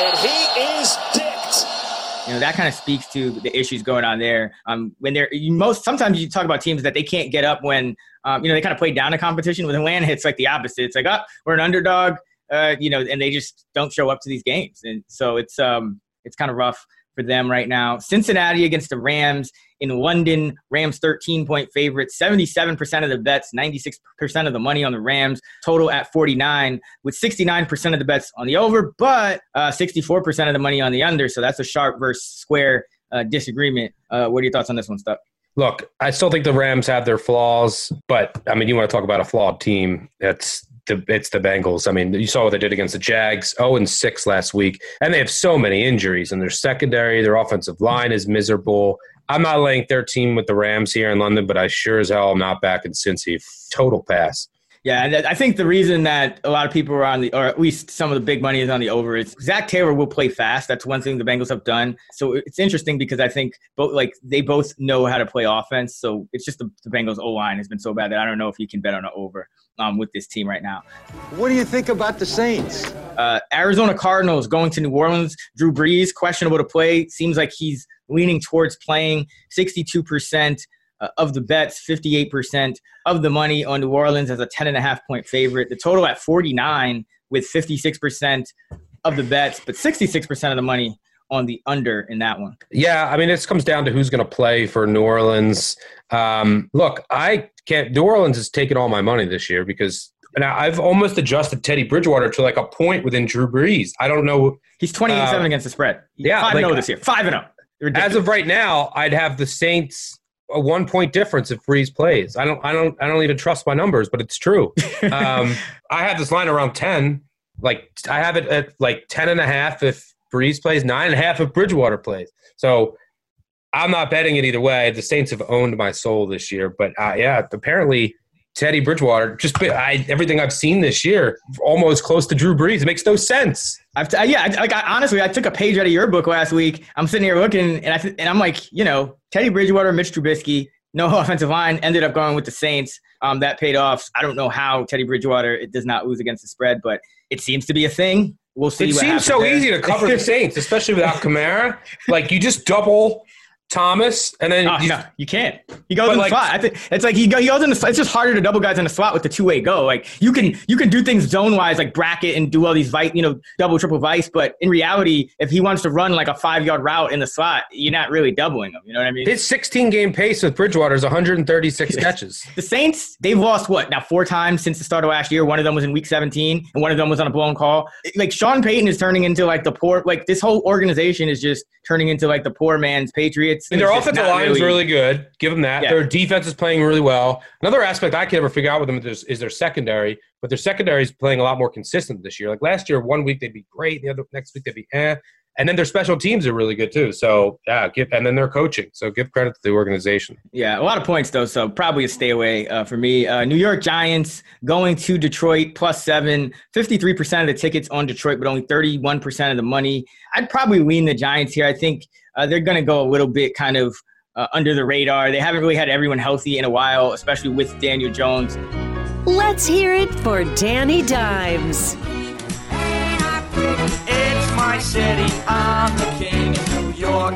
And he is dicked. You know, that kind of speaks to the issues going on there. Um, when they're you most sometimes you talk about teams that they can't get up when um, you know, they kind of play down a competition. With Atlanta, it's like the opposite. It's like, oh, we're an underdog, uh, you know, and they just don't show up to these games, and so it's um it's kind of rough for them right now. Cincinnati against the Rams in London. Rams thirteen point favorite, seventy-seven percent of the bets, ninety-six percent of the money on the Rams, total at forty-nine, with sixty-nine percent of the bets on the over, but uh, sixty-four percent of the money on the under. So that's a sharp versus square uh, disagreement. Uh, what are your thoughts on this one, Stuck? Look, I still think the Rams have their flaws, but I mean, you want to talk about a flawed team. That's The, it's the Bengals. I mean, you saw what they did against the Jags, oh and six last week, and they have so many injuries in their secondary. Their offensive line is miserable. I'm not laying thirteen with the Rams here in London, but I sure as hell am not backing Cincy. Total pass. Yeah, and I think the reason that a lot of people are on the, or at least some of the big money is on the over, is Zach Taylor will play fast. That's one thing the Bengals have done. So it's interesting because I think both, like, they both know how to play offense. So it's just the, the Bengals O-line has been so bad that I don't know if you can bet on an over um, with this team right now. What do you think about the Saints? Uh, Arizona Cardinals going to New Orleans. Drew Brees, questionable to play. Seems like he's leaning towards playing. Sixty-two percent. Uh, of the bets, fifty-eight percent of the money on New Orleans as a ten and a half point favorite. The total at forty-nine with fifty-six percent of the bets, but sixty-six percent of the money on the under in that one. Yeah, I mean, this comes down to who's going to play for New Orleans. Um, look, I can't. New Orleans has taken all my money this year because now I've almost adjusted Teddy Bridgewater to like a point within Drew Brees. I don't know. He's twenty-eight seven uh, against the spread. Yeah, five and oh like, this year. five and oh. Ridiculous. As of right now, I'd have the Saints a one-point difference if Breeze plays. I don't, I don't, I don't even trust my numbers, but it's true. Um, I have this line around ten. Like I have it at like ten and a half if Breeze plays, nine and a half if Bridgewater plays. So I'm not betting it either way. The Saints have owned my soul this year, but uh, yeah, apparently Teddy Bridgewater just I, everything I've seen this year almost close to Drew Brees. It makes no sense. I've t- yeah, I, I, honestly, I took a page out of your book last week. I'm sitting here looking, and, I th- and I'm like, you know, Teddy Bridgewater, Mitch Trubisky, no offensive line, ended up going with the Saints. Um, that paid off. I don't know how Teddy Bridgewater it does not lose against the spread, but it seems to be a thing. We'll see. It what seems so there. Easy to cover the Saints, especially without Kamara. Like, you just double Thomas, and then oh, you, no, you can't. He goes in like, the slot. I think it's like he, go, he goes in the. It's just harder to double guys in the slot with the two way go. Like you can you can do things zone wise, like bracket and do all these vice, you know, double triple vice. But in reality, if he wants to run like a five yard route in the slot, you're not really doubling him. You know what I mean? His sixteen game pace with Bridgewater is one hundred thirty-six catches. The Saints, they've lost what now four times since the start of last year. One of them was in week seventeen, and one of them was on a blown call. It, like Sean Payton is turning into like the poor. Like this whole organization is just turning into like the poor man's Patriots. I mean, their offensive line really. is really good. Give them that. Yeah. Their defense is playing really well. Another aspect I can never figure out with them is, is their secondary, but their secondary is playing a lot more consistent this year. Like last year, one week they'd be great, the other next week they'd be eh. And then their special teams are really good too. So, yeah, give, and then they're coaching. So give credit to the organization. Yeah, a lot of points though. So probably a stay away uh, for me. Uh, New York Giants going to Detroit plus seven, fifty-three percent of the tickets on Detroit, but only thirty-one percent of the money. I'd probably lean the Giants here. I think uh, they're going to go a little bit kind of uh, under the radar. They haven't really had everyone healthy in a while, especially with Daniel Jones. Let- Let's hear it for Danny Dimes. It's my city. I'm the king of New York.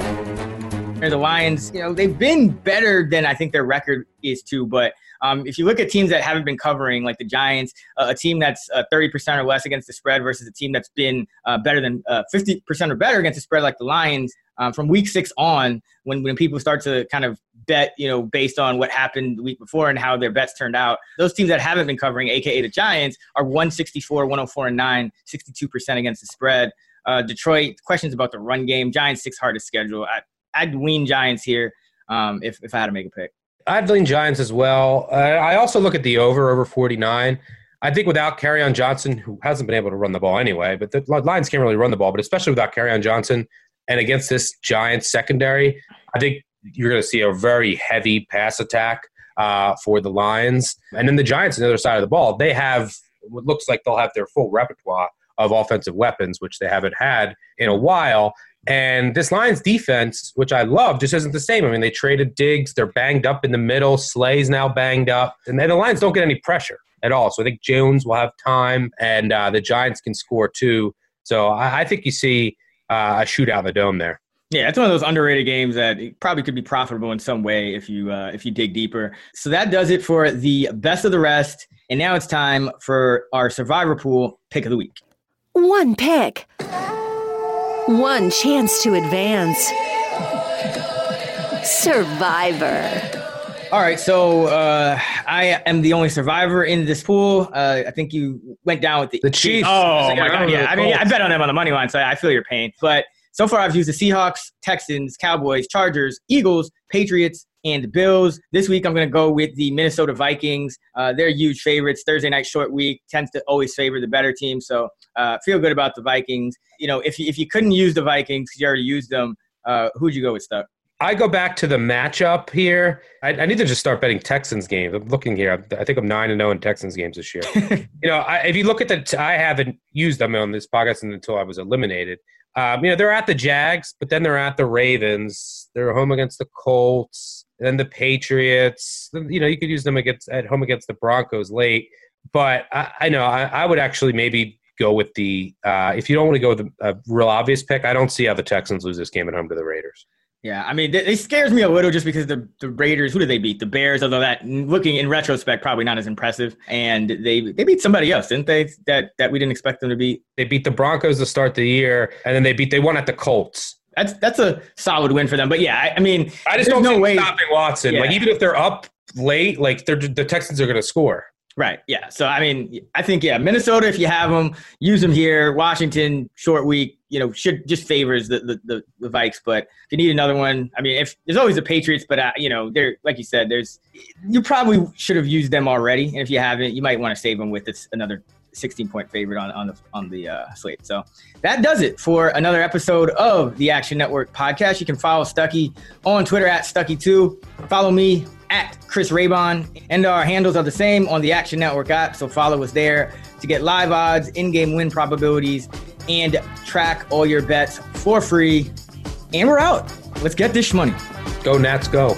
The Lions, you know, they've been better than I think their record is too. But um, if you look at teams that haven't been covering, like the Giants, uh, a team that's uh, thirty percent or less against the spread versus a team that's been uh, better than uh, fifty percent or better against the spread, like the Lions, um, from week six on, when, when people start to kind of bet, you know, based on what happened the week before and how their bets turned out, those teams that haven't been covering, A K A the Giants, are one sixty-four, one oh four, and nine, sixty-two percent against the spread. Uh, Detroit, questions about the run game. Giants, sixth hardest schedule. I, I'd lean Giants here um, if, if I had to make a pick. I'd lean Giants as well. Uh, I also look at the over, over forty-nine. I think without Kerryon Johnson, who hasn't been able to run the ball anyway, but the Lions can't really run the ball, but especially without Kerryon Johnson and against this Giants secondary, I think you're going to see a very heavy pass attack uh, for the Lions. And then the Giants on the other side of the ball, they have what looks like they'll have their full repertoire of offensive weapons, which they haven't had in a while. And this Lions defense, which I love, just isn't the same. I mean, they traded Diggs. They're banged up in the middle. Slay's now banged up. And then the Lions don't get any pressure at all. So I think Jones will have time, and uh, the Giants can score too. So I, I think you see uh, a shootout in the dome there. Yeah, it's one of those underrated games that probably could be profitable in some way if you uh, if you dig deeper. So that does it for the best of the rest. And now it's time for our Survivor Pool pick of the week. One pick. One chance to advance. Survivor. All right, so uh, I am the only survivor in this pool. Uh, I think you went down with the, the Chiefs. Oh, like, my God, yeah. I mean, yeah, I bet on them on the money line, so I feel your pain. But so far I've used the Seahawks, Texans, Cowboys, Chargers, Eagles, Patriots, and the Bills. This week I'm going to go with the Minnesota Vikings. Uh, they're huge favorites. Thursday night short week tends to always favor the better team. So uh, feel good about the Vikings. You know, if you, if you couldn't use the Vikings because you already used them, uh, who'd you go with, Stuck? I go back to the matchup here. I, I need to just start betting Texans games. I'm looking here. I think I'm nine and oh in Texans games this year. you know, I, if you look at the t- – I haven't used them on this podcast until I was eliminated. Um, you know, they're at the Jags, but then they're at the Ravens. They're home against the Colts. Then the Patriots, you know, you could use them against at home against the Broncos late. But I, I know I, I would actually maybe go with the uh, – if you don't want to go with a, a real obvious pick, I don't see how the Texans lose this game at home to the Raiders. Yeah, I mean, it scares me a little just because the, the Raiders, who did they beat? The Bears, although that, looking in retrospect, probably not as impressive. And they they beat somebody else, didn't they, that, that we didn't expect them to beat? They beat the Broncos to start the year, and then they beat they won at the Colts. That's that's a solid win for them. But, yeah, I, I mean, I just don't no see way stopping Watson. Yeah. Like, even if they're up late, like, they're, the Texans are going to score. Right, yeah. So, I mean, I think, yeah, Minnesota, if you have them, use them here. Washington, short week, you know, should just favors the the, the, the Vikes. But if you need another one, I mean, if there's always the Patriots, but, uh, you know, they're like you said, there's you probably should have used them already. And if you haven't, you might want to save them with this, another sixteen-point favorite on, on the, on the uh, slate. So that does it for another episode of the Action Network podcast. You can follow Stucky on Twitter at Stucky two. Follow me at Chris Raybon, and our handles are the same on the Action Network app, so follow us there to get live odds, in-game win probabilities, and track all your bets for free. And we're out. Let's get this money. Go Nats, go.